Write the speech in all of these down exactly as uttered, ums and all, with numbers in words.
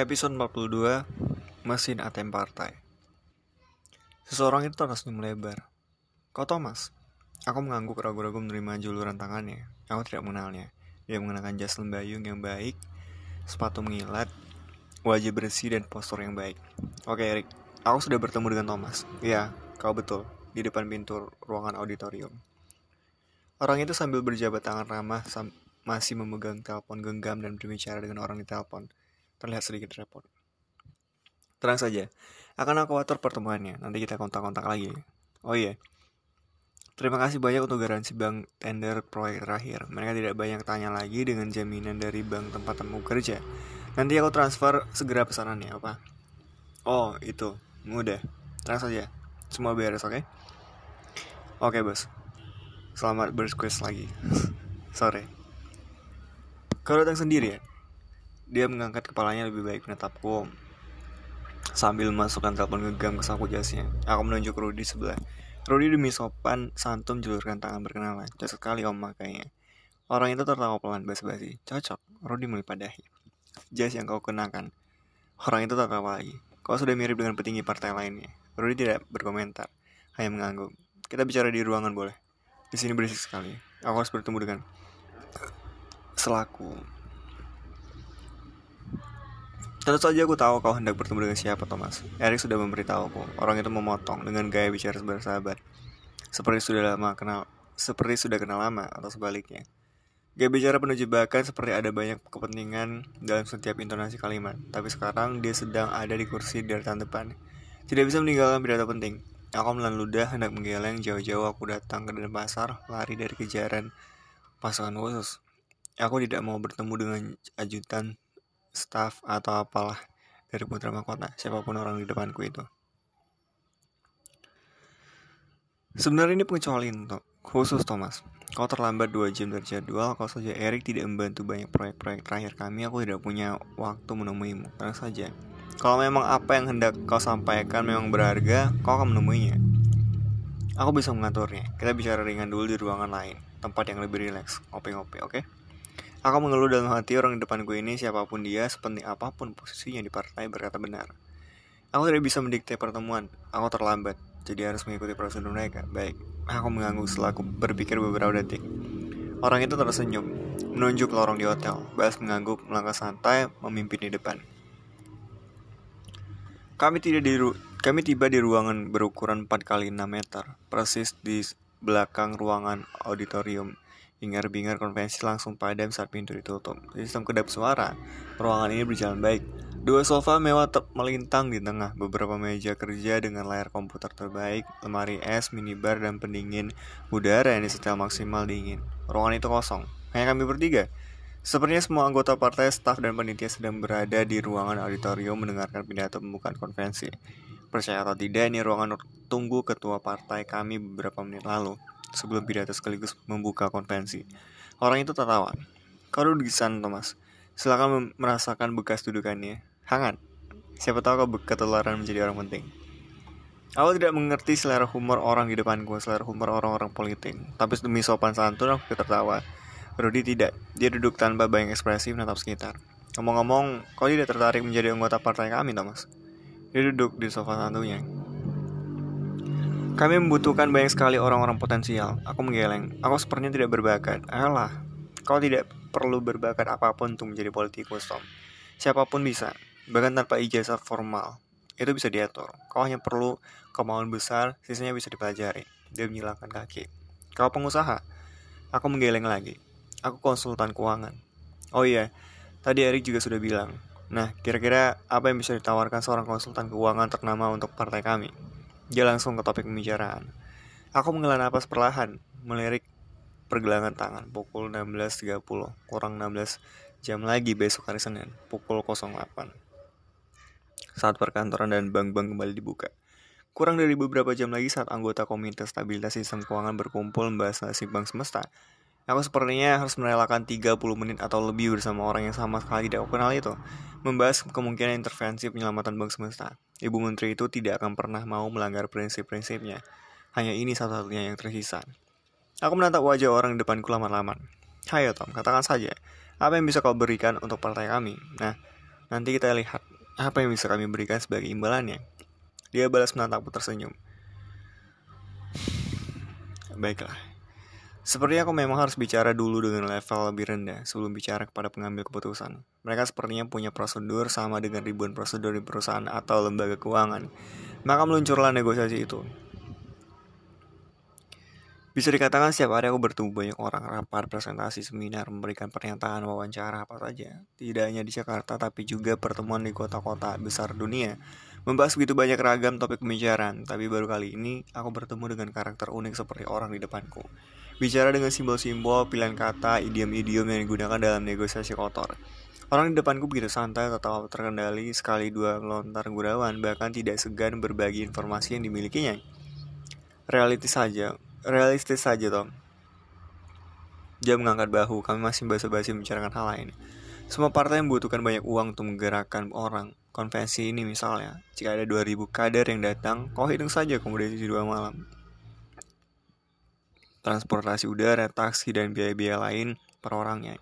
Episode empat puluh dua, Mesin A T M Partai. Seseorang itu tersenyum lebar. "Kau Thomas?" Aku mengangguk, ragu-ragu menerima juluran tangannya. Aku tidak mengenalnya. Dia mengenakan jas lembayung yang baik, sepatu mengilat, wajah bersih dan postur yang baik. "Oke Erik, aku sudah bertemu dengan Thomas." "Ya, kau betul." Di depan pintu ruangan auditorium. Orang itu sambil berjabat tangan ramah sam- masih memegang telepon genggam dan berbicara dengan orang di telepon. Terlihat sedikit repot. "Terang saja, akan aku atur pertemuannya. Nanti kita kontak-kontak lagi." "Oh iya, terima kasih banyak untuk garansi bank tender proyek terakhir." Mereka tidak banyak tanya lagi dengan jaminan dari bank tempat temu kerja. "Nanti aku transfer segera pesanannya, apa?" "Oh, itu. Mudah. Terang saja, semua beres, oke?" "Oke, bos. Selamat berquest lagi." "Sore. Kau datang sendiri ya?" Dia mengangkat kepalanya lebih baik menatapku sambil masukkan telepon genggam ke saku jasnya. Aku menunjuk Rudy sebelah. Rudy demi sopan santun julurkan tangan berkenalan. "Cocok sekali om makanya." Orang itu tertawa pelan basa-basi. "Cocok," Rudy melipat dahi. "Jas yang kau kenakan." Orang itu tertawa lagi. "Kau sudah mirip dengan petinggi partai lainnya." Rudy tidak berkomentar, hanya mengangguk. "Kita bicara di ruangan boleh? Di sini berisik sekali. Aku harus bertemu dengan selaku." "Tentu saja aku tahu kau hendak bertemu dengan siapa, Thomas. Erik sudah memberitahuku." Orang itu memotong dengan gaya bicara bersahabat, seperti sudah lama kenal, seperti sudah kenal lama atau sebaliknya. Gaya bicara penuh jebakan seperti ada banyak kepentingan dalam setiap intonasi kalimat. Tapi sekarang dia sedang ada di kursi deretan depan, tidak bisa meninggalkan pidato penting. Aku menelan ludah hendak menggeleng. Jauh-jauh aku datang ke Denpasar, lari dari kejaran pasukan khusus. Aku tidak mau bertemu dengan ajutan, staf atau apalah dari putra mahkota, siapapun orang di depanku itu. "Sebenarnya ini pengecualian khusus, Thomas. Kau terlambat dua jam dari jadwal. Kau saja Erik tidak membantu banyak proyek-proyek terakhir kami. Aku tidak punya waktu menemuimu. Tenang saja, kalau memang apa yang hendak kau sampaikan memang berharga, kau akan menemuinya. Aku bisa mengaturnya. Kita bicara ringan dulu di ruangan lain, tempat yang lebih rileks. Ngopi-ngopi, oke?" Aku mengeluh dalam hati, orang di depanku ini, siapapun dia, sepenting apapun posisinya di partai, berkata benar. Aku tidak bisa mendikte pertemuan, aku terlambat, jadi harus mengikuti prosedur mereka. "Baik," aku mengangguk setelah aku berpikir beberapa detik. Orang itu tersenyum, menunjuk lorong di hotel. Bas mengangguk, melangkah santai, memimpin di depan. Kami, tidak di ru- Kami tiba di ruangan berukuran empat kali enam meter, persis di belakang ruangan auditorium. Hingar-bingar konvensi langsung padam saat pintu ditutup. Sistem kedap suara ruangan ini berjalan baik. Dua sofa mewah ter- melintang di tengah, beberapa meja kerja dengan layar komputer terbaik, lemari es, minibar, dan pendingin udara yang disetel maksimal dingin. Ruangan itu kosong, hanya kami bertiga. Sepertinya semua anggota partai, staf, dan panitia sedang berada di ruangan auditorium mendengarkan pidato pembukaan konvensi. Percaya atau tidak, ini ruangan tunggu ketua partai kami beberapa menit lalu, sebelum pidato sekaligus membuka konvensi. Orang itu tertawa. "Kau duduk di sana, Thomas. Silakan merasakan bekas dudukannya. Hangat. Siapa tahu kau ketularan menjadi orang penting." Aku tidak mengerti selera humor orang di depanku, selera humor orang-orang politik. Tapi demi sopan santun, aku tertawa. Rudy tidak. Dia duduk tanpa banyak ekspresi, menatap sekitar. "Ngomong-ngomong, kau tidak tertarik menjadi anggota partai kami, Thomas?" Dia duduk di sofa santunya. "Kami membutuhkan banyak sekali orang-orang potensial." Aku menggeleng. "Aku sepertinya tidak berbakat." "Alah, kau tidak perlu berbakat apapun untuk menjadi politikus, Tom. Siapapun bisa, bahkan tanpa ijazah formal. Itu bisa diatur. Kau hanya perlu kemauan besar, sisanya bisa dipelajari." Dia menyilangkan kaki. "Kau pengusaha?" Aku menggeleng lagi. "Aku konsultan keuangan." "Oh iya, tadi Erik juga sudah bilang. Nah, kira-kira apa yang bisa ditawarkan seorang konsultan keuangan ternama untuk partai kami?" Dia langsung ke topik pembicaraan. Aku menghela napas perlahan, melirik pergelangan tangan. Pukul enam belas tiga puluh, kurang enam belas jam lagi besok hari Senin, pukul nol delapan. Saat perkantoran dan bank-bank kembali dibuka. Kurang dari beberapa jam lagi saat anggota Komite Stabilitas Sistem Keuangan berkumpul membahas nasib Bank Semesta. Aku sepertinya harus merelakan tiga puluh menit atau lebih bersama orang yang sama sekali tidak aku kenal itu, membahas kemungkinan intervensi penyelamatan Bank Semesta. Ibu Menteri itu tidak akan pernah mau melanggar prinsip-prinsipnya. Hanya ini satu-satunya yang tersisa. Aku menatap wajah orang di depanku lama-lama. "Hayo Tom, katakan saja, apa yang bisa kau berikan untuk partai kami? Nah, nanti kita lihat." Apa yang bisa kami berikan sebagai imbalannya? Dia balas menatapku tersenyum. Baiklah. Sepertinya aku memang harus bicara dulu dengan level lebih rendah sebelum bicara kepada pengambil keputusan. Mereka sepertinya punya prosedur sama dengan ribuan prosedur di perusahaan atau lembaga keuangan. Maka meluncurlah negosiasi itu. Bisa dikatakan setiap hari aku bertemu banyak orang, rapat, presentasi, seminar, memberikan pernyataan, wawancara, apa saja. Tidak hanya di Jakarta, tapi juga pertemuan di kota-kota besar dunia. Membahas begitu banyak ragam topik pembicaraan, tapi baru kali ini aku bertemu dengan karakter unik seperti orang di depanku. Bicara dengan simbol-simbol, pilihan kata, idiom-idiom yang digunakan dalam negosiasi kotor. Orang di depanku begitu santai, tertawa terkendali, sekali dua melontar gurauan, bahkan tidak segan berbagi informasi yang dimilikinya. Realitis saja. Realistis saja, Tom. Dia mengangkat bahu, kami masih basa-basi membicarakan hal lain. Semua partai membutuhkan banyak uang untuk menggerakkan orang. Konvensi ini misalnya, jika ada dua ribu kader yang datang, kau hitung saja komodasi dua malam. Transportasi udara, taksi, dan biaya-biaya lain per orangnya.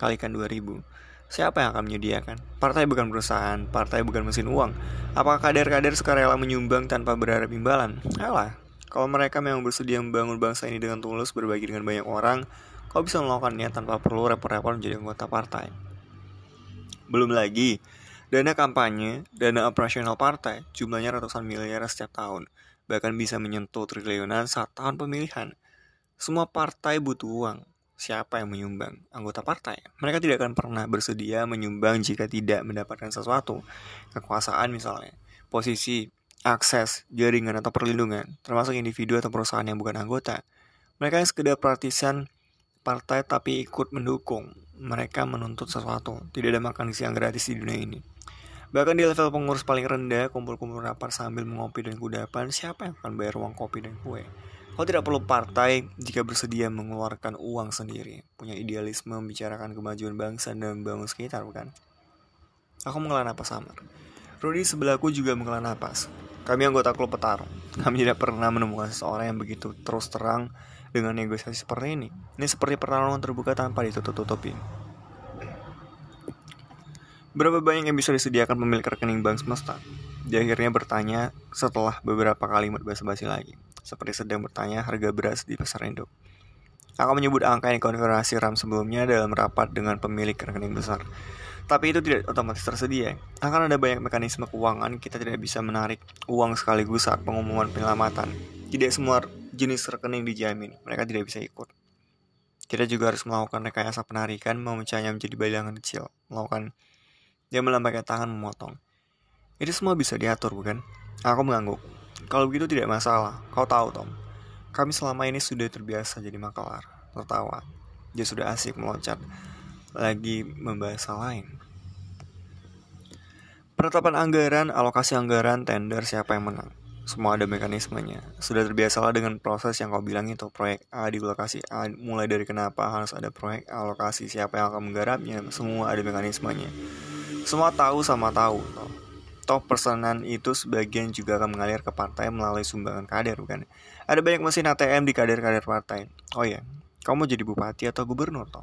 Kalikan dua ribu. Siapa yang akan menyediakan? Partai bukan perusahaan, partai bukan mesin uang. Apakah kader-kader sukarela menyumbang tanpa berharap imbalan? Ayolah. Kalau mereka memang bersedia membangun bangsa ini dengan tulus berbagi dengan banyak orang, kau bisa melakukannya tanpa perlu repot-repot menjadi anggota partai. Belum lagi, dana kampanye, dana operasional partai, jumlahnya ratusan miliar setiap tahun, bahkan bisa menyentuh triliunan saat tahun pemilihan. Semua partai butuh uang. Siapa yang menyumbang? Anggota partai. Mereka tidak akan pernah bersedia menyumbang jika tidak mendapatkan sesuatu. Kekuasaan misalnya, posisi, akses, jaringan, atau perlindungan, termasuk individu atau perusahaan yang bukan anggota. Mereka yang sekedar partisan partai tapi ikut mendukung. Mereka menuntut sesuatu. Tidak ada makan siang gratis di dunia ini. Bahkan di level pengurus paling rendah, kumpul-kumpul rapat sambil mengopi dan kudapan, siapa yang akan bayar uang kopi dan kue? Kau tidak perlu partai jika bersedia mengeluarkan uang sendiri. Punya idealisme membicarakan kemajuan bangsa dan membangun sekitar, bukan? Aku mengelan napas samar. Rudy sebelahku juga mengelan napas. Kami anggota klub petarung. Kami tidak pernah menemukan seseorang yang begitu terus terang dengan negosiasi seperti ini. Ini seperti pertarungan terbuka tanpa ditutup-tutupi. Berapa banyak yang bisa disediakan pemilik rekening Bank Semesta? Dia akhirnya bertanya setelah beberapa kalimat basa-basi lagi. Seperti sedang bertanya harga beras di pasar induk. Aku menyebut angka yang konfirmasi RAM sebelumnya dalam rapat dengan pemilik rekening besar. Tapi itu tidak otomatis tersedia. Akan ada banyak mekanisme keuangan, kita tidak bisa menarik uang sekaligus saat pengumuman penyelamatan. Tidak semua jenis rekening dijamin, mereka tidak bisa ikut. Kita juga harus melakukan rekayasa penarikan, memecahnya menjadi bilangan kecil. Melakukan, dia melambaikan tangan memotong. Itu semua bisa diatur, bukan? Aku mengangguk. Kalau begitu tidak masalah, kau tahu Tom. Kami selama ini sudah terbiasa jadi makelar. Tertawa. Dia sudah asik meloncat. Lagi membahas hal lain. Penetapan anggaran, alokasi anggaran, tender, siapa yang menang. Semua ada mekanismenya. Sudah terbiasalah dengan proses yang kau bilang itu. Proyek A di lokasi A, mulai dari kenapa harus ada proyek alokasi, siapa yang akan menggarapnya. Semua ada mekanismenya. Semua tahu sama tahu. Toh persenan itu sebagian juga akan mengalir ke partai melalui sumbangan kader, bukan? Ada banyak mesin A T M di kader-kader partai. Oh ya, kamu jadi bupati atau gubernur, Tom?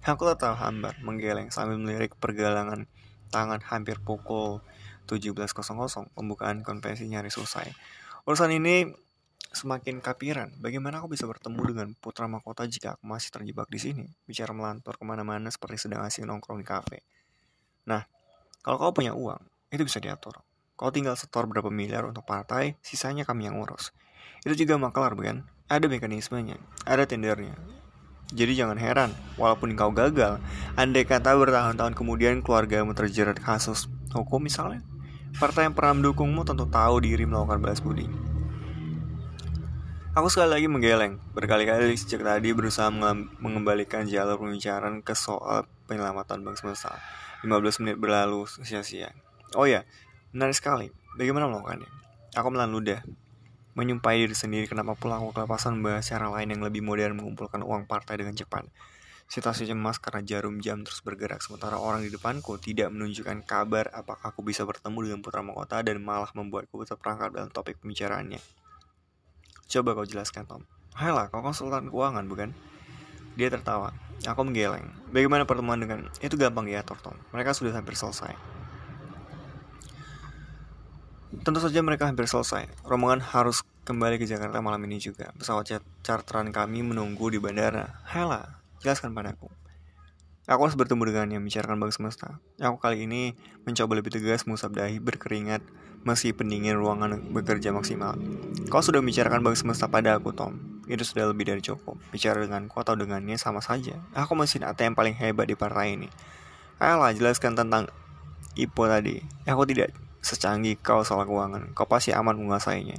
Aku tertawa hambar, menggeleng sambil melirik pergelangan tangan hampir pukul tujuh belas nol nol. Pembukaan konvensi nyaris selesai. Urusan ini semakin kapiran. Bagaimana aku bisa bertemu dengan putra mahkota jika aku masih terjebak di sini? Bicara melantur kemana-mana seperti sedang asing nongkrong di kafe. Nah, kalau kau punya uang, itu bisa diatur. Kau tinggal setor berapa miliar untuk partai, sisanya kami yang urus. Itu juga makelar, bukan? Ada mekanismenya, ada tendernya. Jadi jangan heran, walaupun kau gagal, andai kata bertahun-tahun kemudian keluargamu terjerat kasus hukum misalnya, partai yang pernah mendukungmu tentu tahu diri melakukan balas budi. Aku sekali lagi menggeleng, berkali-kali sejak tadi berusaha mengembalikan jalur pembicaraan ke soal penyelamatan Bank Semesta. lima belas menit berlalu sia-sia. Oh ya, menarik sekali. Bagaimana melakukannya? Aku melan ludah. Menyumpahi diri sendiri kenapa pulang aku kelepasan membahas cara lain yang lebih modern mengumpulkan uang partai dengan cepat. Situasi cemas karena jarum jam terus bergerak, sementara orang di depanku tidak menunjukkan kabar apakah aku bisa bertemu dengan putra mahkota dan malah membuatku terperangkap dalam topik pembicaraannya. Coba kau jelaskan, Tom. Halah, kau konsultan keuangan, bukan? Dia tertawa. Aku menggeleng. Bagaimana pertemuan dengan... Itu gampang diatur, Tom. Mereka sudah hampir selesai. Tentu saja mereka hampir selesai. Rombongan harus kembali ke Jakarta malam ini juga. Pesawat charteran kami menunggu di bandara. Hela, jelaskan padaku. Aku harus bertemu dengannya, bicarakan Bank Semesta. Aku kali ini mencoba lebih tegas, mengusap dahi, berkeringat, meski pendingin ruangan bekerja maksimal. Kau sudah bicarakan Bank Semesta pada aku, Tom. Itu sudah lebih dari cukup. Bicara denganku atau dengannya sama saja. Aku mesin A T M paling hebat di partai ini. Hela, jelaskan tentang I P O tadi. Aku tidak secanggih kau soal keuangan. Kau pasti aman menguasainya.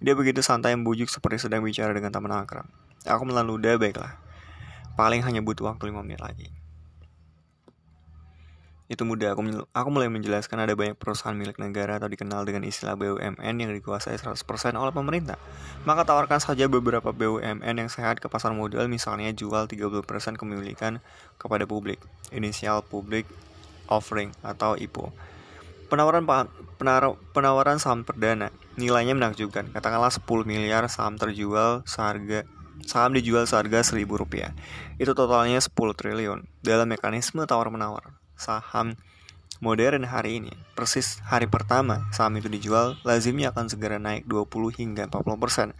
Dia begitu santai membujuk seperti sedang bicara dengan teman akrab. Aku menelan ludah. Baiklah, paling hanya butuh waktu lima menit lagi. Itu mudah. Aku, aku mulai menjelaskan ada banyak perusahaan milik negara atau dikenal dengan istilah B U M N yang dikuasai seratus persen oleh pemerintah. Maka tawarkan saja beberapa B U M N yang sehat ke pasar modal, misalnya jual tiga puluh persen kepemilikan kepada publik, inisial public offering atau I P O. Penawaran penar, penawaran saham perdana nilainya menakjubkan. Katakanlah sepuluh miliar saham terjual seharga saham dijual seharga seribu rupiah. Itu totalnya sepuluh triliun. Dalam mekanisme tawar-menawar saham modern hari ini, persis hari pertama saham itu dijual, lazimnya akan segera naik dua puluh hingga empat puluh persen.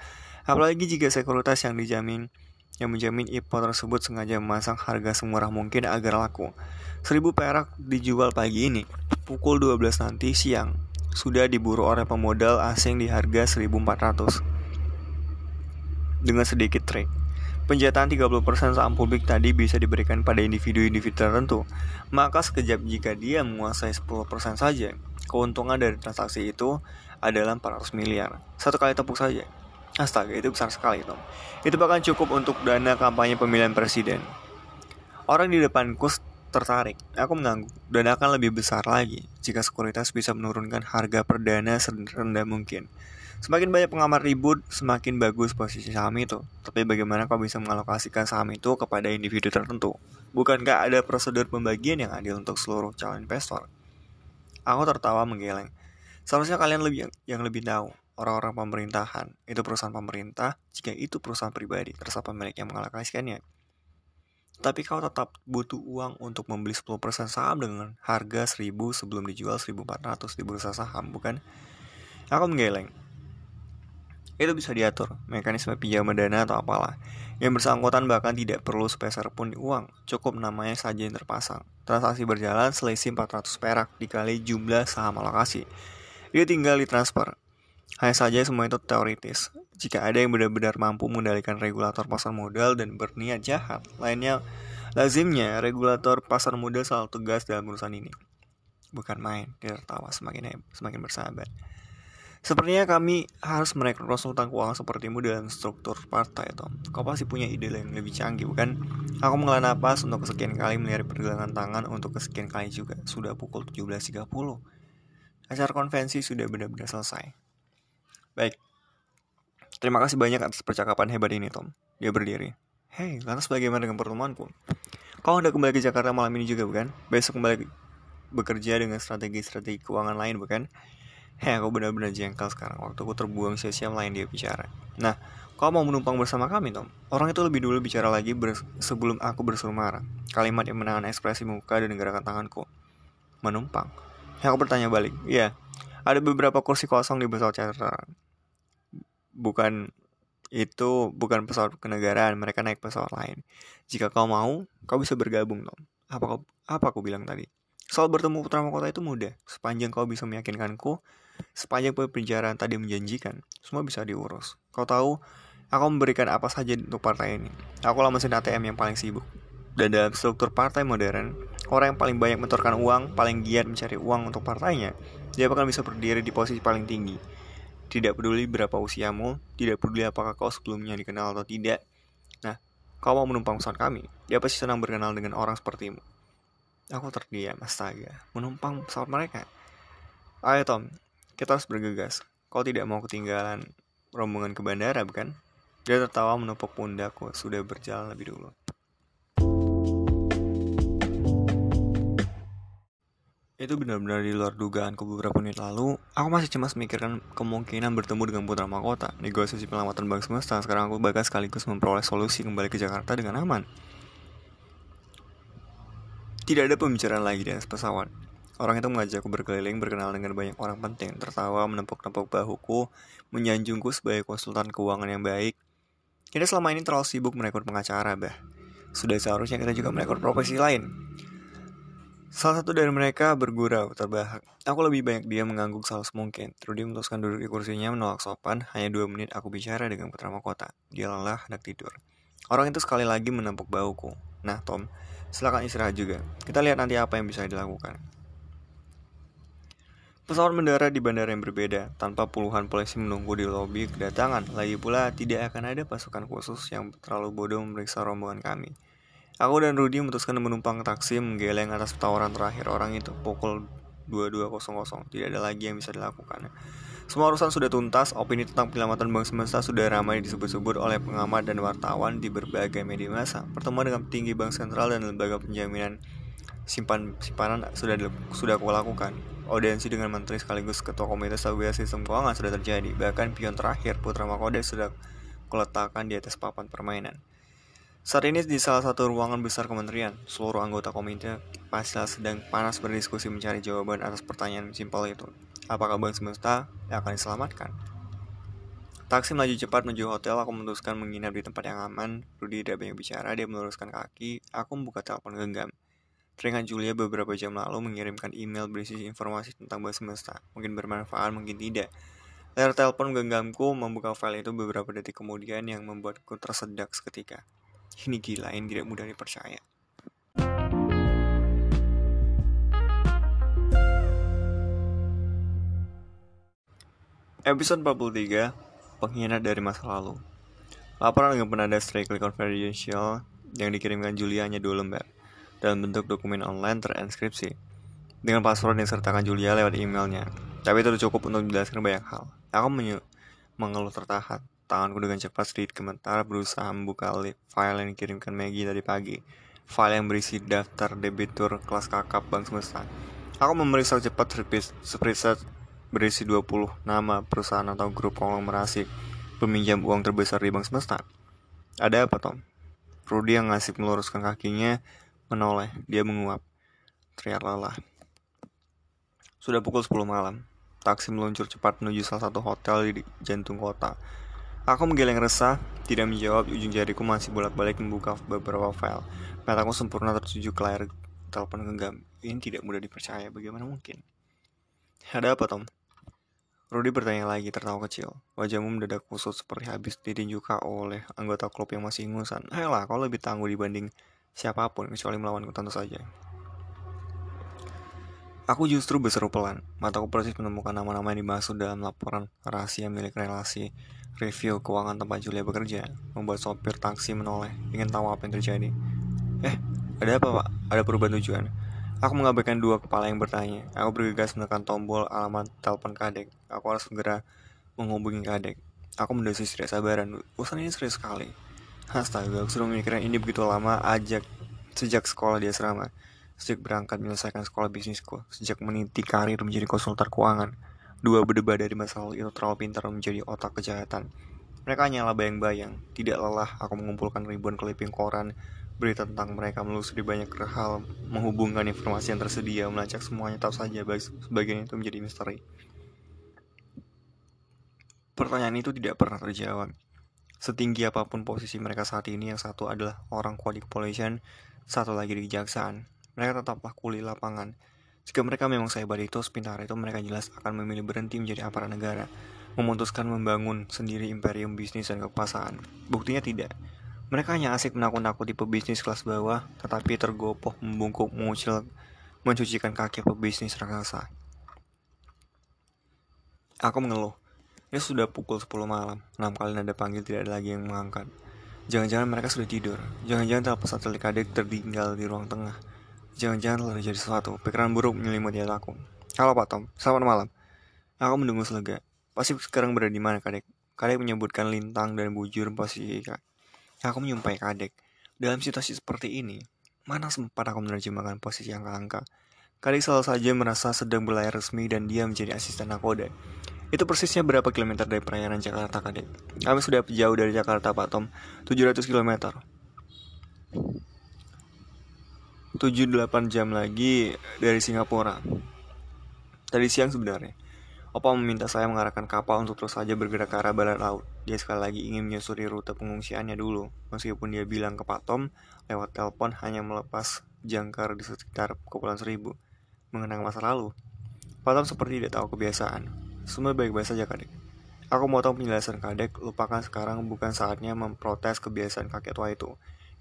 Apalagi jika sekuritas yang dijamin yang menjamin I P O tersebut sengaja memasang harga semurah mungkin agar laku. Seribu perak dijual pagi ini, pukul dua belas nanti siang sudah diburu oleh pemodal asing di harga seribu empat ratus. Dengan sedikit trik, penjataan tiga puluh persen saham publik tadi bisa diberikan pada individu-individu tertentu. Maka sekejap jika dia menguasai sepuluh persen saja, keuntungan dari transaksi itu adalah empat ratus miliar. Satu kali tepuk saja. Astaga, itu besar sekali, Tom. Itu bahkan cukup untuk dana kampanye pemilihan presiden. Orang di depanku tertarik. Aku mengangguk. Dana akan lebih besar lagi jika sekuritas bisa menurunkan harga perdana serendah mungkin. Semakin banyak pengamat ribut, semakin bagus posisi saham itu. Tapi bagaimana kau bisa mengalokasikan saham itu kepada individu tertentu? Bukankah ada prosedur pembagian yang adil untuk seluruh calon investor? Aku tertawa menggeleng. Seharusnya kalian lebih yang lebih tahu. Orang-orang pemerintahan, itu perusahaan pemerintah, jika itu perusahaan pribadi, terserah pemilik yang mengalokasikannya. Tapi kau tetap butuh uang untuk membeli sepuluh persen saham dengan harga seribu sebelum dijual seribu empat ratus di bursa saham, bukan? Aku menggeleng. Itu bisa diatur, mekanisme pinjaman dana atau apalah. Yang bersangkutan bahkan tidak perlu sepeser pun uang, cukup namanya saja yang terpasang. Transaksi berjalan selisih empat ratus perak dikali jumlah saham alokasi. Dia tinggal ditransfer. Hanya saja semua itu teoritis. Jika ada yang benar-benar mampu mengendalikan regulator pasar modal dan berniat jahat lainnya, lazimnya regulator pasar modal selalu tegas dalam urusan ini. Bukan main. Dia tertawa semakin hebat, semakin bersahabat. Sepertinya kami harus merekrut konsultan keuangan sepertimu dalam struktur partai, Tom. Kau pasti punya ide yang lebih canggih, bukan? Aku menghela napas untuk kesekian kali, melirik pergelangan tangan untuk kesekian kali juga. Sudah pukul tujuh belas tiga puluh. Acara konvensi sudah benar-benar selesai. Baik, terima kasih banyak atas percakapan hebat ini, Tom. Dia berdiri. Hei, lantas bagaimana dengan pertemuanku? Kau hendak kembali ke Jakarta malam ini juga, bukan? Besok kembali bekerja dengan strategi-strategi keuangan lain, bukan? Hei, aku benar-benar jengkel sekarang. Waktuku terbuang sia-sia melayan dia bicara. Nah, kau mau menumpang bersama kami, Tom? Orang itu lebih dulu bicara lagi ber- sebelum aku berseru marah. Kalimat yang menahan ekspresi muka dan gerakan tanganku. Menumpang? Ya, aku bertanya balik. Iya, ada beberapa kursi kosong di pesawat charteran. Bukan itu bukan pesawat kenegaraan, mereka naik pesawat lain. Jika kau mau, kau bisa bergabung, Tom. Apa kau, apa aku bilang tadi? Soal bertemu putra mahkota itu mudah, sepanjang kau bisa meyakinkanku, sepanjang pembicaraan tadi menjanjikan, semua bisa diurus. Kau tahu, aku memberikan apa saja untuk partai ini. Akulah mesin A T M yang paling sibuk. Dan dalam struktur partai modern, orang yang paling banyak mentorkan uang, paling giat mencari uang untuk partainya, dia akan bisa berdiri di posisi paling tinggi. Tidak peduli berapa usiamu, tidak peduli apakah kau sebelumnya dikenal atau tidak. Nah, kau mau menumpang pesawat kami? Dia pasti senang berkenal dengan orang sepertimu. Aku terdiam, astaga. Menumpang pesawat mereka? Ayo, Tom, kita harus bergegas. Kau tidak mau ketinggalan rombongan ke bandara, bukan? Dia tertawa menepuk pundakku, sudah berjalan lebih dulu. Itu benar-benar di luar dugaanku. Beberapa menit lalu, aku masih cemas memikirkan kemungkinan bertemu dengan putra mahkota, negosiasi penyelamatan Bank Semesta. Sekarang aku bakal sekaligus memperoleh solusi kembali ke Jakarta dengan aman. Tidak ada pembicaraan lagi di atas pesawat. Orang itu mengajakku berkeliling, berkenalan dengan banyak orang penting, tertawa, menepuk-nepuk bahuku, menyanjungku sebagai konsultan keuangan yang baik. Kita selama ini terlalu sibuk merekrut pengacara, bah. Sudah seharusnya kita juga merekrut profesi lain. Salah satu dari mereka bergurau, terbahak. Aku lebih banyak dia mengangguk salah semungkin. Trudy memutuskan duduk di kursinya, menolak sopan. Hanya dua menit aku bicara dengan putra mahkota. Dia lelah, hendak tidur. Orang itu sekali lagi menepuk bahuku. Nah, Tom, silakan istirahat juga. Kita lihat nanti apa yang bisa dilakukan. Pesawat mendarat di bandara yang berbeda, tanpa puluhan polisi menunggu di lobi kedatangan. Lagi pula, tidak akan ada pasukan khusus yang terlalu bodoh memeriksa rombongan kami. Aku dan Rudy memutuskan menumpang taksi menggeleng atas tawaran terakhir orang itu. Pukul dua puluh dua nol nol, tidak ada lagi yang bisa dilakukan. Semua urusan sudah tuntas, opini tentang penyelamatan Bank Semesta sudah ramai disebut-sebut oleh pengamat dan wartawan di berbagai media massa. Pertemuan dengan petinggi Bank Sentral dan lembaga penjaminan simpan simpanan sudah sudah aku lakukan. Audiensi dengan menteri sekaligus ketua komite stabilitas sistem keuangan sudah terjadi. Bahkan pion terakhir Putra Mahkota sudah kuletakkan di atas papan permainan. Saat ini di salah satu ruangan besar kementerian, seluruh anggota komite pasca sedang panas berdiskusi mencari jawaban atas pertanyaan simpel itu. Apakah Bank Semesta akan diselamatkan? Taksi melaju cepat menuju hotel, aku memutuskan menginap di tempat yang aman. Rudy tidak banyak bicara, dia meluruskan kaki, aku membuka telepon genggam. Teringat Julia beberapa jam lalu mengirimkan email berisi informasi tentang Bank Semesta. Mungkin bermanfaat, mungkin tidak. Layar telepon genggamku membuka file itu beberapa detik kemudian yang membuatku tersedak seketika. Ini gila, ini tidak mudah dipercaya. Episode empat puluh tiga, Pengkhianat dari Masa Lalu. Laporan dengan penanda strictly confidential yang dikirimkan Julia hanya dua lembar. Dalam bentuk dokumen online terinskripsi dengan password yang disertakan Julia lewat emailnya. Tapi itu cukup untuk menjelaskan banyak hal. Aku menyu- mengeluh tertahan. Tanganku dengan cepat sedikit gemetar berusaha membuka file yang dikirimkan Maggie tadi pagi. File yang berisi daftar debitur kelas kakap Bank Semesta. Aku memeriksa cepat spreadsheet berisi dua puluh nama perusahaan atau grup konglomerasi peminjam uang terbesar di Bank Semesta. Ada apa, Tom? Rudy yang ngasih meluruskan kakinya menoleh, dia menguap. Teriak lelah. Sudah pukul sepuluh malam. Taksi meluncur cepat menuju salah satu hotel di jantung kota. Aku menggeleng resah, tidak menjawab, ujung jariku masih bolak-balik membuka beberapa file. Mataku sempurna tertuju ke layar telepon genggam. Ini tidak mudah dipercaya, bagaimana mungkin? Ada apa, Tom? Rudy bertanya lagi, tertawa kecil. Wajahmu mendadak kusut seperti habis ditinju K O oleh anggota klub yang masih ingusan. Ayolah, kau lebih tangguh dibanding siapapun, kecuali melawanku tentu saja. Aku justru berseru pelan. Mataku persis menemukan nama-nama yang dimaksud dalam laporan rahasia milik relasi review keuangan tempat Julia bekerja. Membuat sopir taksi menoleh, ingin tahu apa yang terjadi. Eh, ada apa, Pak? Ada perubahan tujuan? Aku mengabaikan dua kepala yang bertanya. Aku bergegas menekan tombol alamat telepon Kadek. Aku harus segera menghubungi Kadek. Aku mendesis tidak sabaran. Urusan ini serius sekali. Astaga, aku sudah memikirkan ini begitu lama, ajak sejak sekolah di asrama, sejak berangkat menyelesaikan sekolah bisnisku, sejak meniti karir menjadi konsultan keuangan. Dua berdebat dari masa lalu itu terlalu pintar menjadi otak kejahatan. Mereka hanyalah bayang-bayang. Tidak lelah, aku mengumpulkan ribuan clipping koran, berita tentang mereka melusuri banyak hal, menghubungkan informasi yang tersedia, melacak semuanya, tetap saja sebagian itu menjadi misteri. Pertanyaan itu tidak pernah terjawab. Setinggi apapun posisi mereka saat ini, yang satu adalah orang kuat di kepolisian, satu lagi di kejaksaan. Mereka tetaplah kuli lapangan. Jika mereka memang sehebat itu, sepintar itu, mereka jelas akan memilih berhenti menjadi aparat negara, memutuskan membangun sendiri imperium bisnis dan kekuasaan. Buktinya tidak. Mereka hanya asik menakut-nakuti pebisnis kelas bawah, tetapi tergopoh membungkuk mengucil, mencucikan kaki pebisnis raksasa. Aku mengeluh. Ini sudah pukul sepuluh malam, enam kali nada panggil tidak ada lagi yang mengangkat. Jangan-jangan mereka sudah tidur. Jangan-jangan telepon satelit Kadek tertinggal di ruang tengah. Jangan-jangan telah terjadi sesuatu. Pikiran buruk menyelimuti otakku. Halo Pak Tom, selamat malam. Aku mendengus lega. Pasifik sekarang berada di mana, Kadek? Kadek menyebutkan Lintang dan Bujur Pasifik. Aku menyumpai Kadek. Dalam situasi seperti ini, mana sempat aku menerjemahkan posisi angka-angka. Kadek selalu saja merasa sedang berlayar resmi dan dia menjadi asisten nakoda. Itu persisnya berapa kilometer dari perairan Jakarta, Kadek? Kami sudah jauh dari Jakarta, Pak Tom. tujuh ratus kilometer. tujuh delapan jam lagi dari Singapura. Tadi siang sebenarnya, Opa meminta saya mengarahkan kapal untuk terus saja bergerak ke arah barat laut. Dia sekali lagi ingin menyusuri rute pengungsiannya dulu, meskipun dia bilang ke Pak Tom lewat telepon hanya melepas jangkar di sekitar Kepulauan Seribu, mengenang masa lalu. Pak Tom seperti tidak tahu kebiasaan. Semua baik-baik saja, Kadek. Aku mau tahu penjelasan Kadek, lupakan sekarang, bukan saatnya memprotes kebiasaan kakek tua itu,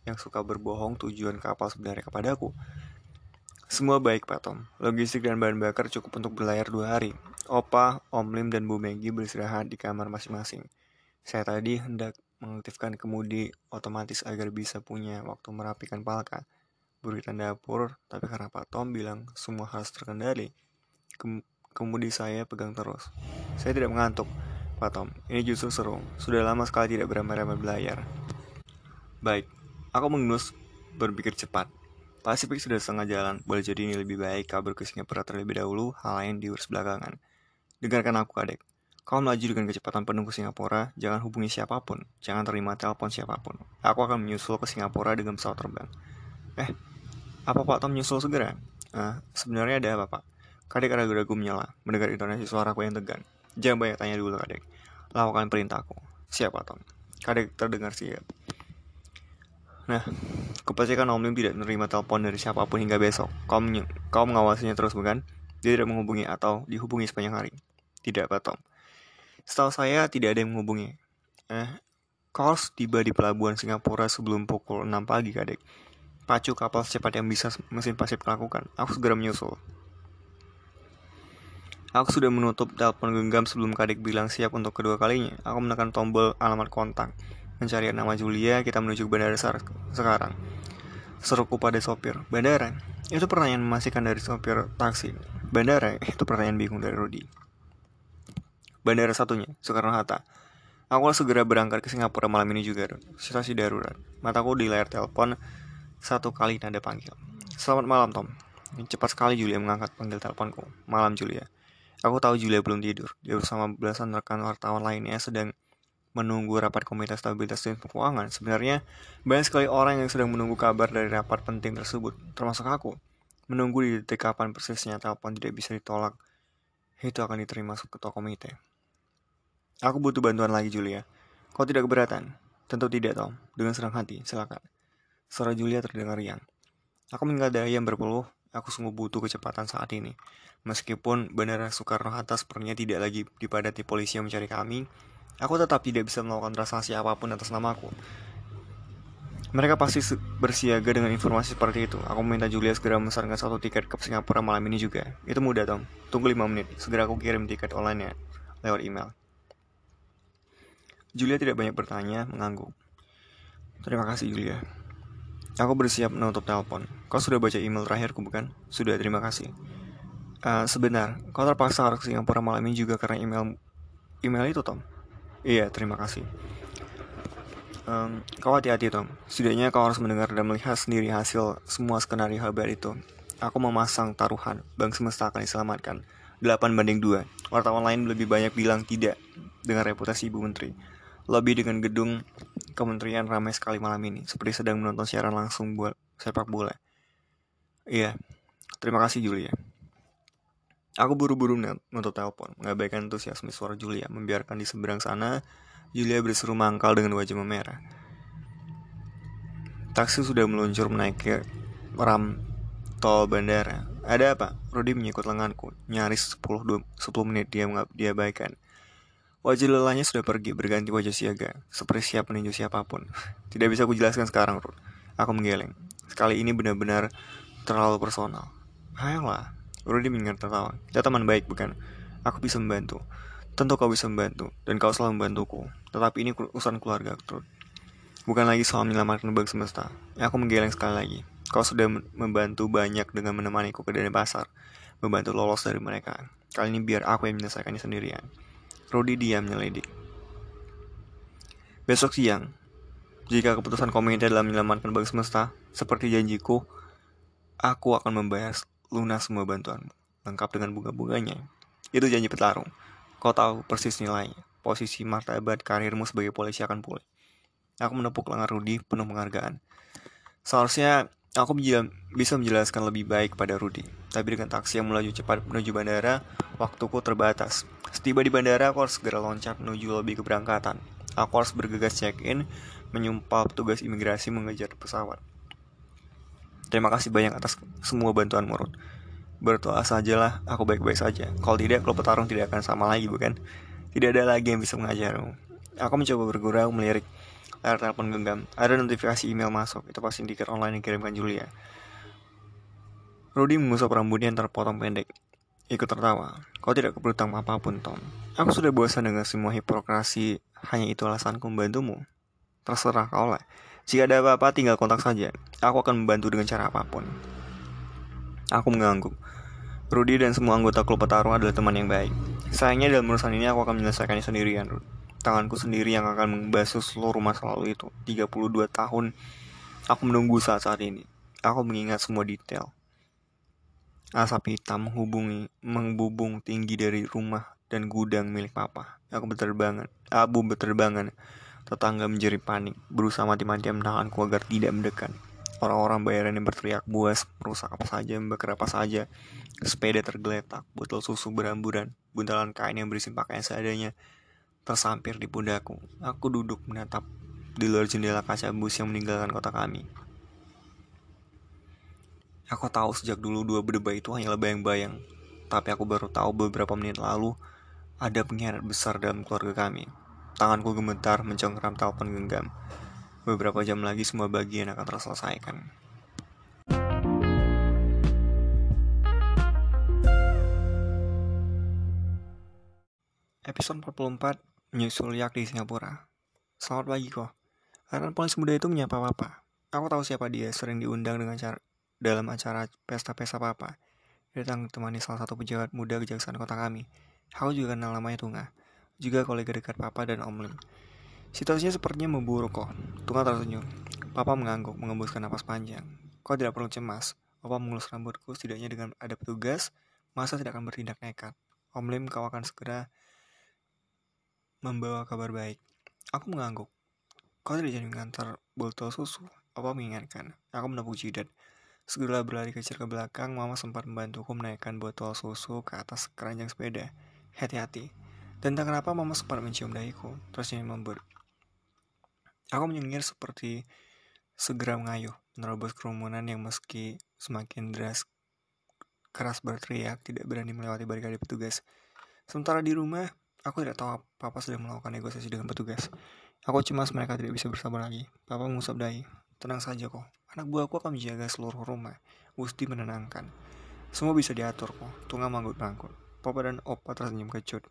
yang suka berbohong tujuan kapal sebenarnya kepadaku. Semua baik, Pak Tom. Logistik dan bahan bakar cukup untuk berlayar dua hari. Opa, Om Lim, dan Bu Maggie beristirahat di kamar masing-masing. Saya tadi hendak mengaktifkan kemudi otomatis agar bisa punya waktu merapikan palka, buritan dapur, tapi karena Pak Tom bilang semua harus terkendali, Kem- kemudi saya pegang terus. Saya tidak mengantuk, Pak Tom. Ini justru seru. Sudah lama sekali tidak beramai-ramai berlayar. Baik, aku mengenus berpikir cepat. Pasifik sudah setengah jalan, boleh jadi ini lebih baik kabur ke Singapura terlebih dahulu, hal lain diurus belakangan. Dengarkan aku, Kadek. Kau melaju dengan kecepatan penuh ke Singapura, jangan hubungi siapapun, jangan terima telepon siapapun. Aku akan menyusul ke Singapura dengan pesawat terbang. Eh, apa Pak Tom menyusul segera? Nah, sebenarnya ada apa, Pak? Kadek ragu-ragu menyela, mendengar intonasi suaraku yang tegang. Jangan banyak tanya dulu, Kadek. Lakukan perintahku. Siap, Pak Tom. Kadek terdengar siap. Nah, kepastikan Om Lim tidak menerima telepon dari siapapun hingga besok. Kau, menye- kau mengawasinya terus, bukan? Dia tidak menghubungi atau dihubungi sepanjang hari. Tidak, Pak Tom. Setahu saya, tidak ada yang menghubungi. Eh, kau harus tiba di pelabuhan Singapura sebelum pukul enam pagi, Kadek. Pacu kapal secepat yang bisa mesin Pasifik lakukan. Aku segera menyusul. Aku sudah menutup telepon genggam sebelum Kadek bilang siap untuk kedua kalinya. Aku menekan tombol alamat kontak. Mencari nama Julia, kita menuju ke bandara sekarang. Seruku pada sopir. Bandara? Itu pertanyaan memastikan dari sopir taksi. Bandara? Itu pertanyaan bingung dari Rudy. Bandara satunya, Soekarno-Hatta. Aku harus segera berangkat ke Singapura malam ini juga, situasi darurat. Mataku di layar telepon satu kali nada panggil. Selamat malam, Tom. Cepat sekali Julia mengangkat panggil teleponku. Malam, Julia. Aku tahu Julia belum tidur. Dia bersama belasan rekan wartawan lainnya sedang menunggu rapat Komite Stabilitas dan Keuangan. Sebenarnya, banyak sekali orang yang sedang menunggu kabar dari rapat penting tersebut, termasuk aku. Menunggu di detik kapan persisnya telepon tidak bisa ditolak, itu akan diterima ketua komite. Aku butuh bantuan lagi, Julia. Kau tidak keberatan? Tentu tidak, Tom. Dengan senang hati, silakan. Suara Julia terdengar riang. Aku mengingat daya yang berpeluh, aku sungguh butuh kecepatan saat ini. Meskipun Bandara Soekarno-Hatta sepertinya tidak lagi dipadati polisi yang mencari kami, aku tetap tidak bisa melakukan transaksi apapun atas namaku. Mereka pasti bersiaga dengan informasi seperti itu. Aku minta Julia segera memesankan satu tiket ke Singapura malam ini juga. Itu mudah, Tom. Tunggu lima menit. Segera aku kirim tiket online-nya lewat email. Julia tidak banyak bertanya, mengangguk. Terima kasih, Julia. Aku bersiap menutup telepon. Kau sudah baca email terakhirku, bukan? Sudah, terima kasih. Uh, sebentar, kau terpaksa harus ke Singapura malam ini juga karena email email itu, Tom. Iya, terima kasih. Um, kau hati-hati, Tom. Setidaknya kau harus mendengar dan melihat sendiri hasil semua skenario kabar itu. Aku memasang taruhan, Bank Semesta akan diselamatkan. delapan banding dua. Wartawan lain lebih banyak bilang tidak dengan reputasi Ibu Menteri. Lobby dengan gedung kementerian ramai sekali malam ini, seperti sedang menonton siaran langsung buat sepak bola. Iya, terima kasih, Julia. Aku buru-buru menutup telepon, mengabaikan antusiasme suara Julia, membiarkan di seberang sana, Julia berseru mangkal dengan wajah memerah. Taksi sudah meluncur menaiki ram tol bandara. Ada apa? Rudy menyikut lenganku, nyaris sepuluh menit dia mengabaikan. Wajah lelahnya sudah pergi, berganti wajah siaga, seperti siap meninju siapapun. Tidak bisa kujelaskan sekarang, Rudy. Aku menggeleng. Sekali ini benar-benar terlalu personal. Ayolah. Rudy mendengar tertawa. Kita teman baik, bukan? Aku bisa membantu. Tentu kau bisa membantu, dan kau selalu membantuku. Tetapi ini urusan keluarga, Rudy. Bukan lagi soal menyelamatkan Bank Semesta. Aku menggeleng sekali lagi. Kau sudah membantu banyak dengan menemaniku ke Denpasar, membantu lolos dari mereka. Kali ini biar aku yang menyelesaikannya sendirian. Rudy diam menyelidik. Besok siang, jika keputusan komite dalam menyelamatkan Bank Semesta, seperti janjiku, aku akan membahas lunas semua bantuanmu, lengkap dengan bunga-bunganya. Itu janji petarung. Kau tahu persis nilainya. Posisi martabat karirmu sebagai polisi akan pulih. Aku menepuk lengan Rudy penuh penghargaan. Seharusnya Aku bisa menjelaskan lebih baik kepada Rudy, tapi dengan taksi yang melaju cepat menuju bandara, waktuku terbatas. Setiba di bandara, aku harus segera loncat menuju lobi keberangkatan. Aku harus bergegas check-in, menyumpal petugas imigrasi mengejar pesawat. Terima kasih banyak atas semua bantuanmu, Rudy. Berdoa sajalah, aku baik-baik saja. Kalau tidak, kalau petarung tidak akan sama lagi, bukan? Tidak ada lagi yang bisa mengajarmu. Aku mencoba bergurau melirik layar telepon genggam. Ada notifikasi email masuk. Itu pasti indikator online yang dikirimkan Julia. Rudy mengusap rambutnya yang terpotong pendek. Ikut tertawa. Kau tidak keberutang apapun, Tom. Aku sudah bosan dengan semua hipokrasi. Hanya itu alasanku membantumu. Terserah kau lah. Jika ada apa-apa tinggal kontak saja. Aku akan membantu dengan cara apapun. Aku mengangguk. Rudy dan semua anggota klub petarung adalah teman yang baik. Sayangnya dalam urusan ini aku akan menyelesaikannya sendirian, Rudy. Tanganku sendiri yang akan membasuh seluruh masa lalu itu. Tiga puluh dua tahun aku menunggu saat-saat ini. Aku mengingat semua detail. Asap hitam menghubungi, mengbubung tinggi dari rumah dan gudang milik papa. Aku berterbangan, abu berterbangan. Tetangga menjerit panik, berusaha mati-matian menahanku agar tidak mendekat. Orang-orang bayaran yang berteriak buas, merusak apa saja, membakar apa saja. Sepeda tergeletak, botol susu beramburan, buntalan kain yang berisi pakaian seadanya tersampir di pundakku. Aku duduk menatap di luar jendela kaca bus yang meninggalkan kota kami. Aku tahu sejak dulu dua berdebah itu hanyalah bayang-bayang. Tapi aku baru tahu beberapa menit lalu ada pengkhianat besar dalam keluarga kami. Tanganku gemetar mencengkeram telepon genggam. Beberapa jam lagi semua bagian akan terselesaikan. Episode empat puluh empat, menyusul yak di Singapura. Selamat pagi, kok. Karena polis muda itu menyapa papa. Aku tahu siapa dia, sering diundang dengan cara, dalam acara pesta-pesta papa. Dia datang ditemani salah satu pejabat muda kejaksaan kota kami. Aku juga kenal namanya Tunga. Juga kolega dekat papa dan Om Lim. Situasinya sepertinya memburuk, kok. Tunga tersenyum. Papa mengangguk, mengembuskan napas panjang. Kau tidak perlu cemas. Papa mengulus rambutku, setidaknya dengan ada petugas, masa tidak akan bertindak nekat. Om Lim, kau akan segera membawa kabar baik. Aku mengangguk. Kau tidak jadi mengantar botol susu. Apa mengingatkan? Aku menepuk jidat. Segera berlari kecil ke belakang. Mama sempat membantuku menaikkan botol susu ke atas keranjang sepeda. Hati-hati. Dan tak kenapa Mama sempat mencium dahiku. Terusnya membur. Aku menyengir seperti segera mengayuh, menerobos kerumunan yang meski semakin deras keras berteriak, tidak berani melewati barikade petugas. Sementara di rumah, aku tidak tahu papa sedang melakukan negosiasi dengan petugas. Aku cemas mereka tidak bisa bersabar lagi. Papa mengusap dahi. Tenang saja, kok. Anak buahku akan menjaga seluruh rumah. Gusti menenangkan. Semua bisa diatur, kok. Tunga manggut-manggut. Papa dan opa tersenyum kecut.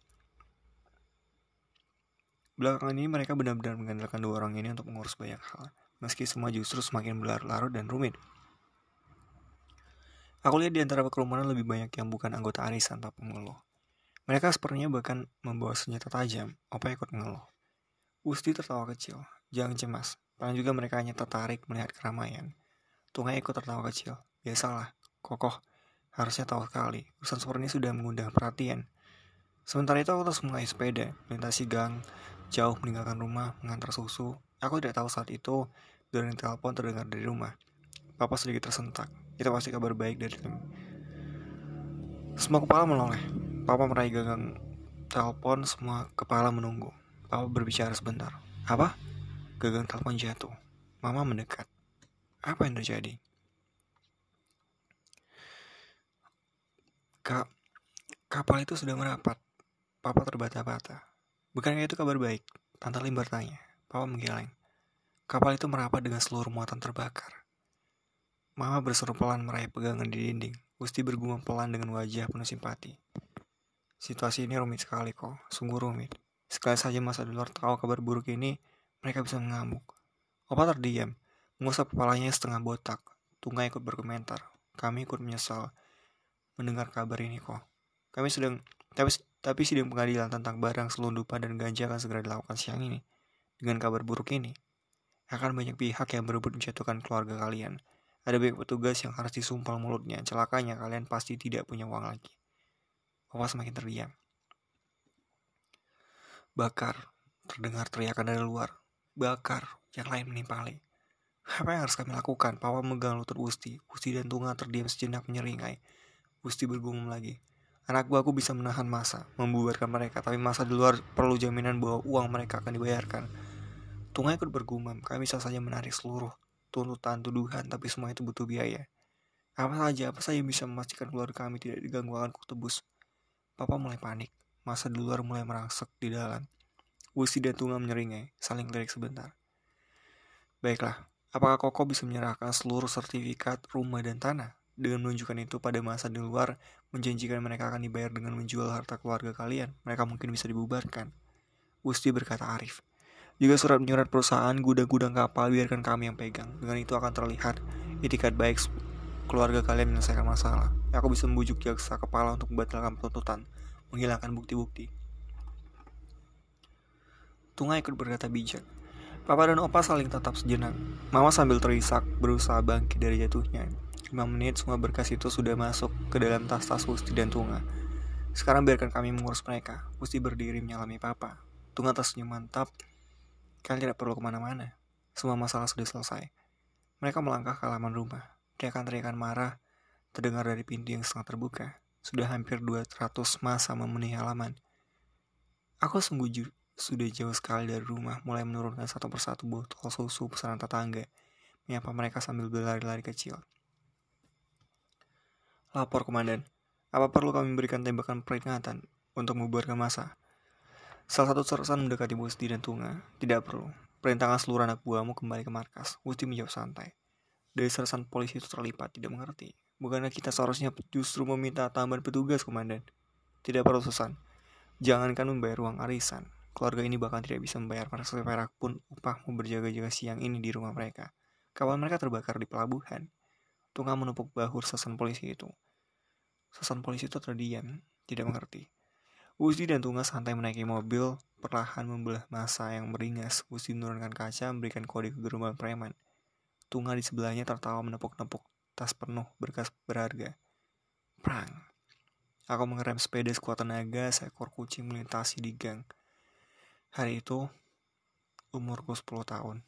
Belakangan ini mereka benar-benar mengandalkan dua orang ini untuk mengurus banyak hal. Meski semua justru semakin berlarut-larut dan rumit. Aku lihat di antara kerumunan lebih banyak yang bukan anggota arisan tanpa mengeluh. Mereka sepertinya bahkan membawa senjata tajam. Opa ikut mengeluh. Usti tertawa kecil. Jangan cemas. Paling juga mereka hanya tertarik melihat keramaian. Tunga ikut tertawa kecil. Biasalah. Kokoh. Harusnya tahu sekali. Urusan seperti ini sudah mengundang perhatian. Sementara itu aku terus mulai sepeda. Melintasi gang. Jauh meninggalkan rumah. Mengantar susu. Aku tidak tahu saat itu. Dari telepon terdengar dari rumah. Papa sedikit tersentak. Kita pasti kabar baik dari tim. Semua kepala menoleh. Papa meraih gagang telepon, semua kepala menunggu. Papa berbicara sebentar. Apa? Gagang telepon jatuh. Mama mendekat. Apa yang terjadi? Kak, kapal itu sudah merapat. Papa terbata-bata. Bukankah itu kabar baik? Tante Lim bertanya. Papa menggeleng. Kapal itu merapat dengan seluruh muatan terbakar. Mama berseru pelan meraih pegangan di dinding. Gusti bergumam pelan dengan wajah penuh simpati. Situasi ini rumit sekali, kok. Sungguh rumit. Sekali saja masa di luar tahu kabar buruk ini, mereka bisa mengamuk. Opa terdiam, mengusap kepalanya setengah botak. Tunga ikut berkomentar. Kami ikut menyesal mendengar kabar ini, kok. Kami sedang, tapi, tapi sidang pengadilan tentang barang selundupan dan ganja akan segera dilakukan siang ini. Dengan kabar buruk ini, akan banyak pihak yang berebut menjatuhkan keluarga kalian. Ada banyak petugas yang harus disumpal mulutnya. Celakanya kalian pasti tidak punya uang lagi. Opa semakin terdiam. Bakar. Terdengar teriakan dari luar. Bakar. Yang lain menimpali. Apa yang harus kami lakukan? Papa memegang lutut Gusti. Gusti dan Tunga terdiam sejenak menyeringai. Gusti bergumam lagi. Anak buahku bisa menahan massa, membubarkan mereka, tapi massa di luar perlu jaminan bahwa uang mereka akan dibayarkan. Tunga ikut bergumam, kami bisa saja menarik seluruh tuntutan tuduhan, tapi semua itu butuh biaya. Apa saja, apa saja bisa memastikan keluarga kami tidak diganggu akan kutebus. Papa mulai panik, massa di luar mulai merangsek di dalam. Gusti dan Tunga menyeringai, saling lirik sebentar. Baiklah, apakah Koko bisa menyerahkan seluruh sertifikat rumah dan tanah? Dengan menunjukkan itu pada massa di luar, menjanjikan mereka akan dibayar dengan menjual harta keluarga kalian. Mereka mungkin bisa dibubarkan. Gusti berkata Arif. Juga surat-menyurat perusahaan, gudang-gudang kapal, biarkan kami yang pegang. Dengan itu akan terlihat itikad baik keluarga kalian menyelesaikan masalah. Aku bisa membujuk jaksa kepala untuk membatalkan tuntutan, menghilangkan bukti-bukti. Tunga ikut berkata bijak. Papa dan Opa saling tatap sejenak. Mama sambil terisak berusaha bangkit dari jatuhnya. lima menit semua berkas itu sudah masuk ke dalam tas-tas Gusti dan Tunga. Sekarang biarkan kami mengurus mereka. Gusti berdiri menyalami Papa. Tunga tersenyum mantap. Kalian tidak perlu kemana-mana. Semua masalah sudah selesai. Mereka melangkah ke halaman rumah. Teriakan-teriakan marah terdengar dari pintu yang setengah terbuka. Sudah hampir dua ratus massa memenuhi halaman. Aku sungguh ju- sudah jauh sekali dari rumah, mulai menurunkan satu persatu botol susu pesanan tetangga. Menyapa mereka sambil berlari-lari kecil. Lapor, Komandan. Apa perlu kami berikan tembakan peringatan untuk membubarkan massa? Salah satu sersan mendekati Gusti dan Tunga. Tidak perlu. Perintahkan seluruh anak buahmu kembali ke markas. Gusti menjawab santai. Dari sersan polisi itu terlipat tidak mengerti. Bukankah kita seharusnya justru meminta tambahan petugas, Komandan? Tidak perlu, Susan. Jangankan membayar uang arisan. Keluarga ini bahkan tidak bisa membayar perak pun upahmu berjaga-jaga siang ini di rumah mereka. Kapal mereka terbakar di pelabuhan. Tunga menepuk bahu sersan polisi itu. Sersan polisi itu terdiam, tidak mengerti. Gusti dan Tunga santai menaiki mobil, perlahan membelah massa yang meringas. Gusti menurunkan kaca, memberikan kode ke gerombol preman. Tunga di sebelahnya tertawa menepuk-nepuk tas penuh berkas berharga. Prang. Aku mengerem sepeda sekuat tenaga, seekor kucing melintasi di gang. Hari itu, umurku sepuluh tahun.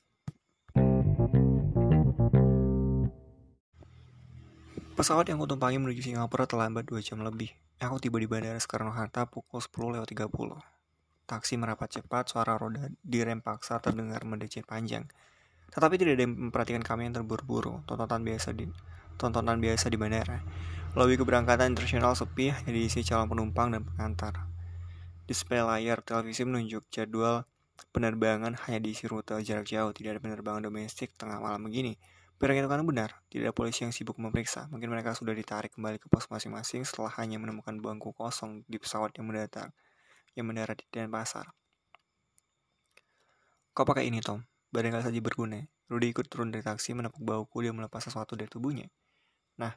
Pesawat yang kutumpangi menuju Singapura terlambat dua jam lebih. Aku tiba di Bandara Soekarno-Hatta pukul sepuluh lewat tiga puluh. Taksi merapat cepat, suara roda direm paksa terdengar mendecit panjang. Tetapi tidak ada yang memperhatikan kami yang terburu-buru, tontonan biasa di tontonan biasa di bandara. Lobi keberangkatan internasional sepi, hanya diisi calon penumpang dan pengantar. Display layar televisi menunjuk jadwal penerbangan, hanya diisi rute jarak jauh, tidak ada penerbangan domestik tengah malam begini. Perhitungan benar, tidak ada polisi yang sibuk memeriksa. Mungkin mereka sudah ditarik kembali ke pos masing-masing setelah hanya menemukan bangku kosong di pesawat yang mendatar, yang mendarat di Denpasar. Kau pakai ini, Tom. Barangkali saja berguna. Rudy ikut turun dari taksi, menepuk bahuku, dia melepas sesuatu dari tubuhnya. Nah,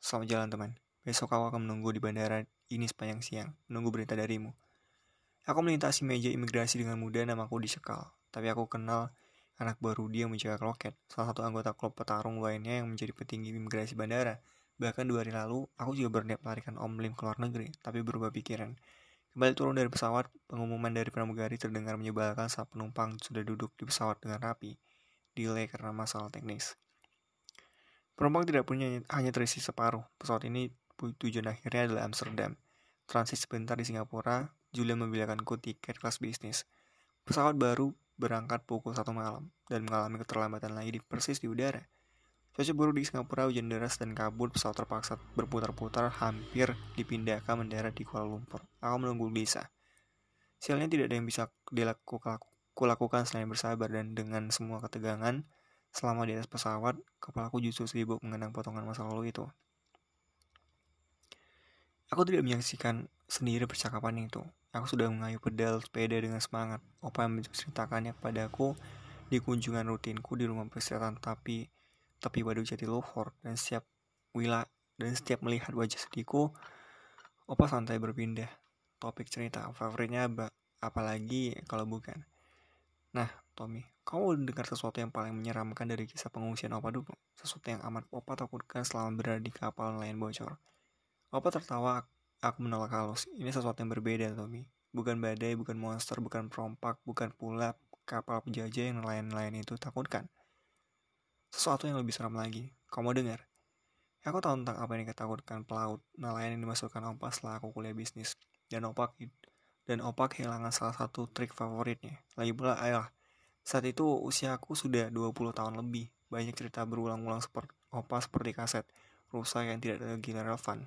selamat jalan, teman. Besok kau akan menunggu di bandara ini sepanjang siang, menunggu berita darimu. Aku melintasi meja imigrasi dengan mudah, namaku dicekal. Tapi aku kenal anak baru dia yang menjaga loket, salah satu anggota klub petarung lainnya yang menjadi petinggi imigrasi bandara. Bahkan dua hari lalu, aku juga berniat melarikan Om Lim ke luar negeri, tapi berubah pikiran. Kembali turun dari pesawat, pengumuman dari pramugari terdengar menyebalkan saat penumpang sudah duduk di pesawat dengan rapi. Delay karena masalah teknis. Penumpang tidak punya, hanya terisi separuh. Pesawat ini tujuan akhirnya adalah Amsterdam. Transit sebentar di Singapura, Julia membilangkanku tiket kelas bisnis. Pesawat baru berangkat pukul satu malam dan mengalami keterlambatan lagi di persis di udara. Cuaca buruk di Singapura, hujan deras dan kabut, pesawat terpaksa berputar-putar hampir dipindahkan mendarat di Kuala Lumpur. Aku menunggu Lisa. Sialnya tidak ada yang bisa kulakukan selain bersabar, dan dengan semua ketegangan selama di atas pesawat, kepalaku justru sibuk mengenang potongan masa lalu itu. Aku tidak menyaksikan sendiri percakapan itu. Aku sudah mengayuh pedal sepeda dengan semangat. Opa yang menceritakannya kepadaku di kunjungan rutinku di rumah peristirahan tapi tepi Waduk Jatiluhur, dan setiap wilayah dan setiap melihat wajah sedihku, Opa santai berpindah topik cerita favoritnya, apa apalagi kalau bukan. Nah, Tommy, kau dengar sesuatu yang paling menyeramkan dari kisah pengungsian Opa dulu, sesuatu yang amat Opa takutkan selama berada di kapal nelayan bocor. Opa tertawa. Aku menolak halus. Ini sesuatu yang berbeda, Tommy. Bukan badai, bukan monster, bukan perompak, bukan pula kapal penjajah yang nelayan-nelayan itu takutkan. sesuatu yang lebih seram lagi. Kamu dengar? Aku tahu tentang apa yang ditakutkan pelaut, nelayan yang dimasukkan opak setelah aku kuliah bisnis. Dan opak dan opak kehilangan salah satu trik favoritnya. Lagi pula, ayolah, saat itu usiaku sudah dua puluh tahun lebih. Banyak cerita berulang-ulang seperti opak seperti kaset rusak yang tidak lagi relevan.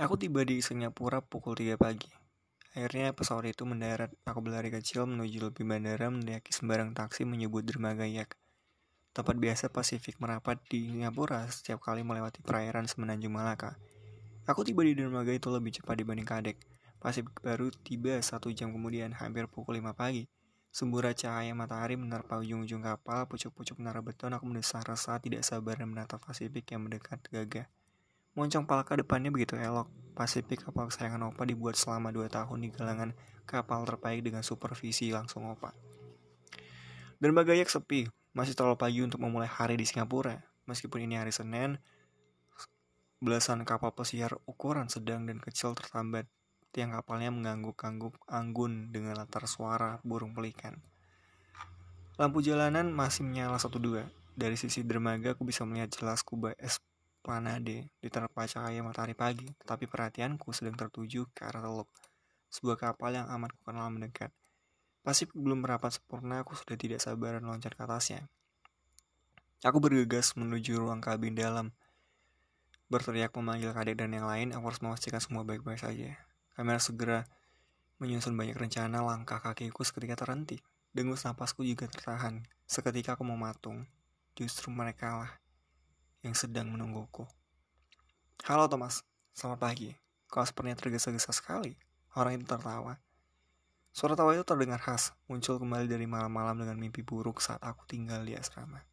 Aku tiba di Singapura pukul tiga pagi. Akhirnya pesawat itu mendarat. Aku berlari kecil menuju lobi bandara, mendaki sembarang taksi menyebut dermaga yak. Tempat biasa Pasifik merapat di Singapura setiap kali melewati perairan Semenanjung Malaka. Aku tiba di dermaga itu lebih cepat dibanding kadek. Pasifik baru tiba satu jam kemudian, hampir pukul lima pagi. Semburat cahaya matahari menerpa ujung-ujung kapal, pucuk-pucuk menara beton. Aku mendesah resah, tidak sabar dan menatap Pasifik yang mendekat gagah. Moncong palka depannya begitu elok. Pasifik, kapal kesayangan Opa, dibuat selama dua tahun di galangan kapal terbaik dengan supervisi langsung Opa. Dermaga yak sepi. Masih terlalu pagi untuk memulai hari di Singapura. Meskipun ini hari Senin, belasan kapal pesiar ukuran sedang dan kecil tertambat. Tiang kapalnya mengangguk-angguk anggun dengan latar suara burung pelikan. Lampu jalanan masih menyala satu dua. Dari sisi dermaga, aku bisa melihat jelas kubah es planade diterpa cahaya matahari pagi. Tetapi perhatianku sedang tertuju ke arah teluk. Sebuah kapal yang amat kukenal mendekat. Pasifik belum merapat sempurna, aku sudah tidak sabaran loncat ke atasnya. Aku bergegas menuju ruang kabin dalam. Berteriak memanggil kadek dan yang lain, aku harus memastikan semua baik-baik saja. Kamera segera menyusun banyak rencana, langkah kakiku seketika terhenti. Dengus napasku juga tertahan. Seketika aku mematung, justru mereka lah yang sedang menungguku. Halo Thomas, selamat pagi. Kau sepertinya tergesa-gesa sekali. Orang itu tertawa. Suara tawa itu terdengar khas, muncul kembali dari malam-malam dengan mimpi buruk saat aku tinggal di asrama.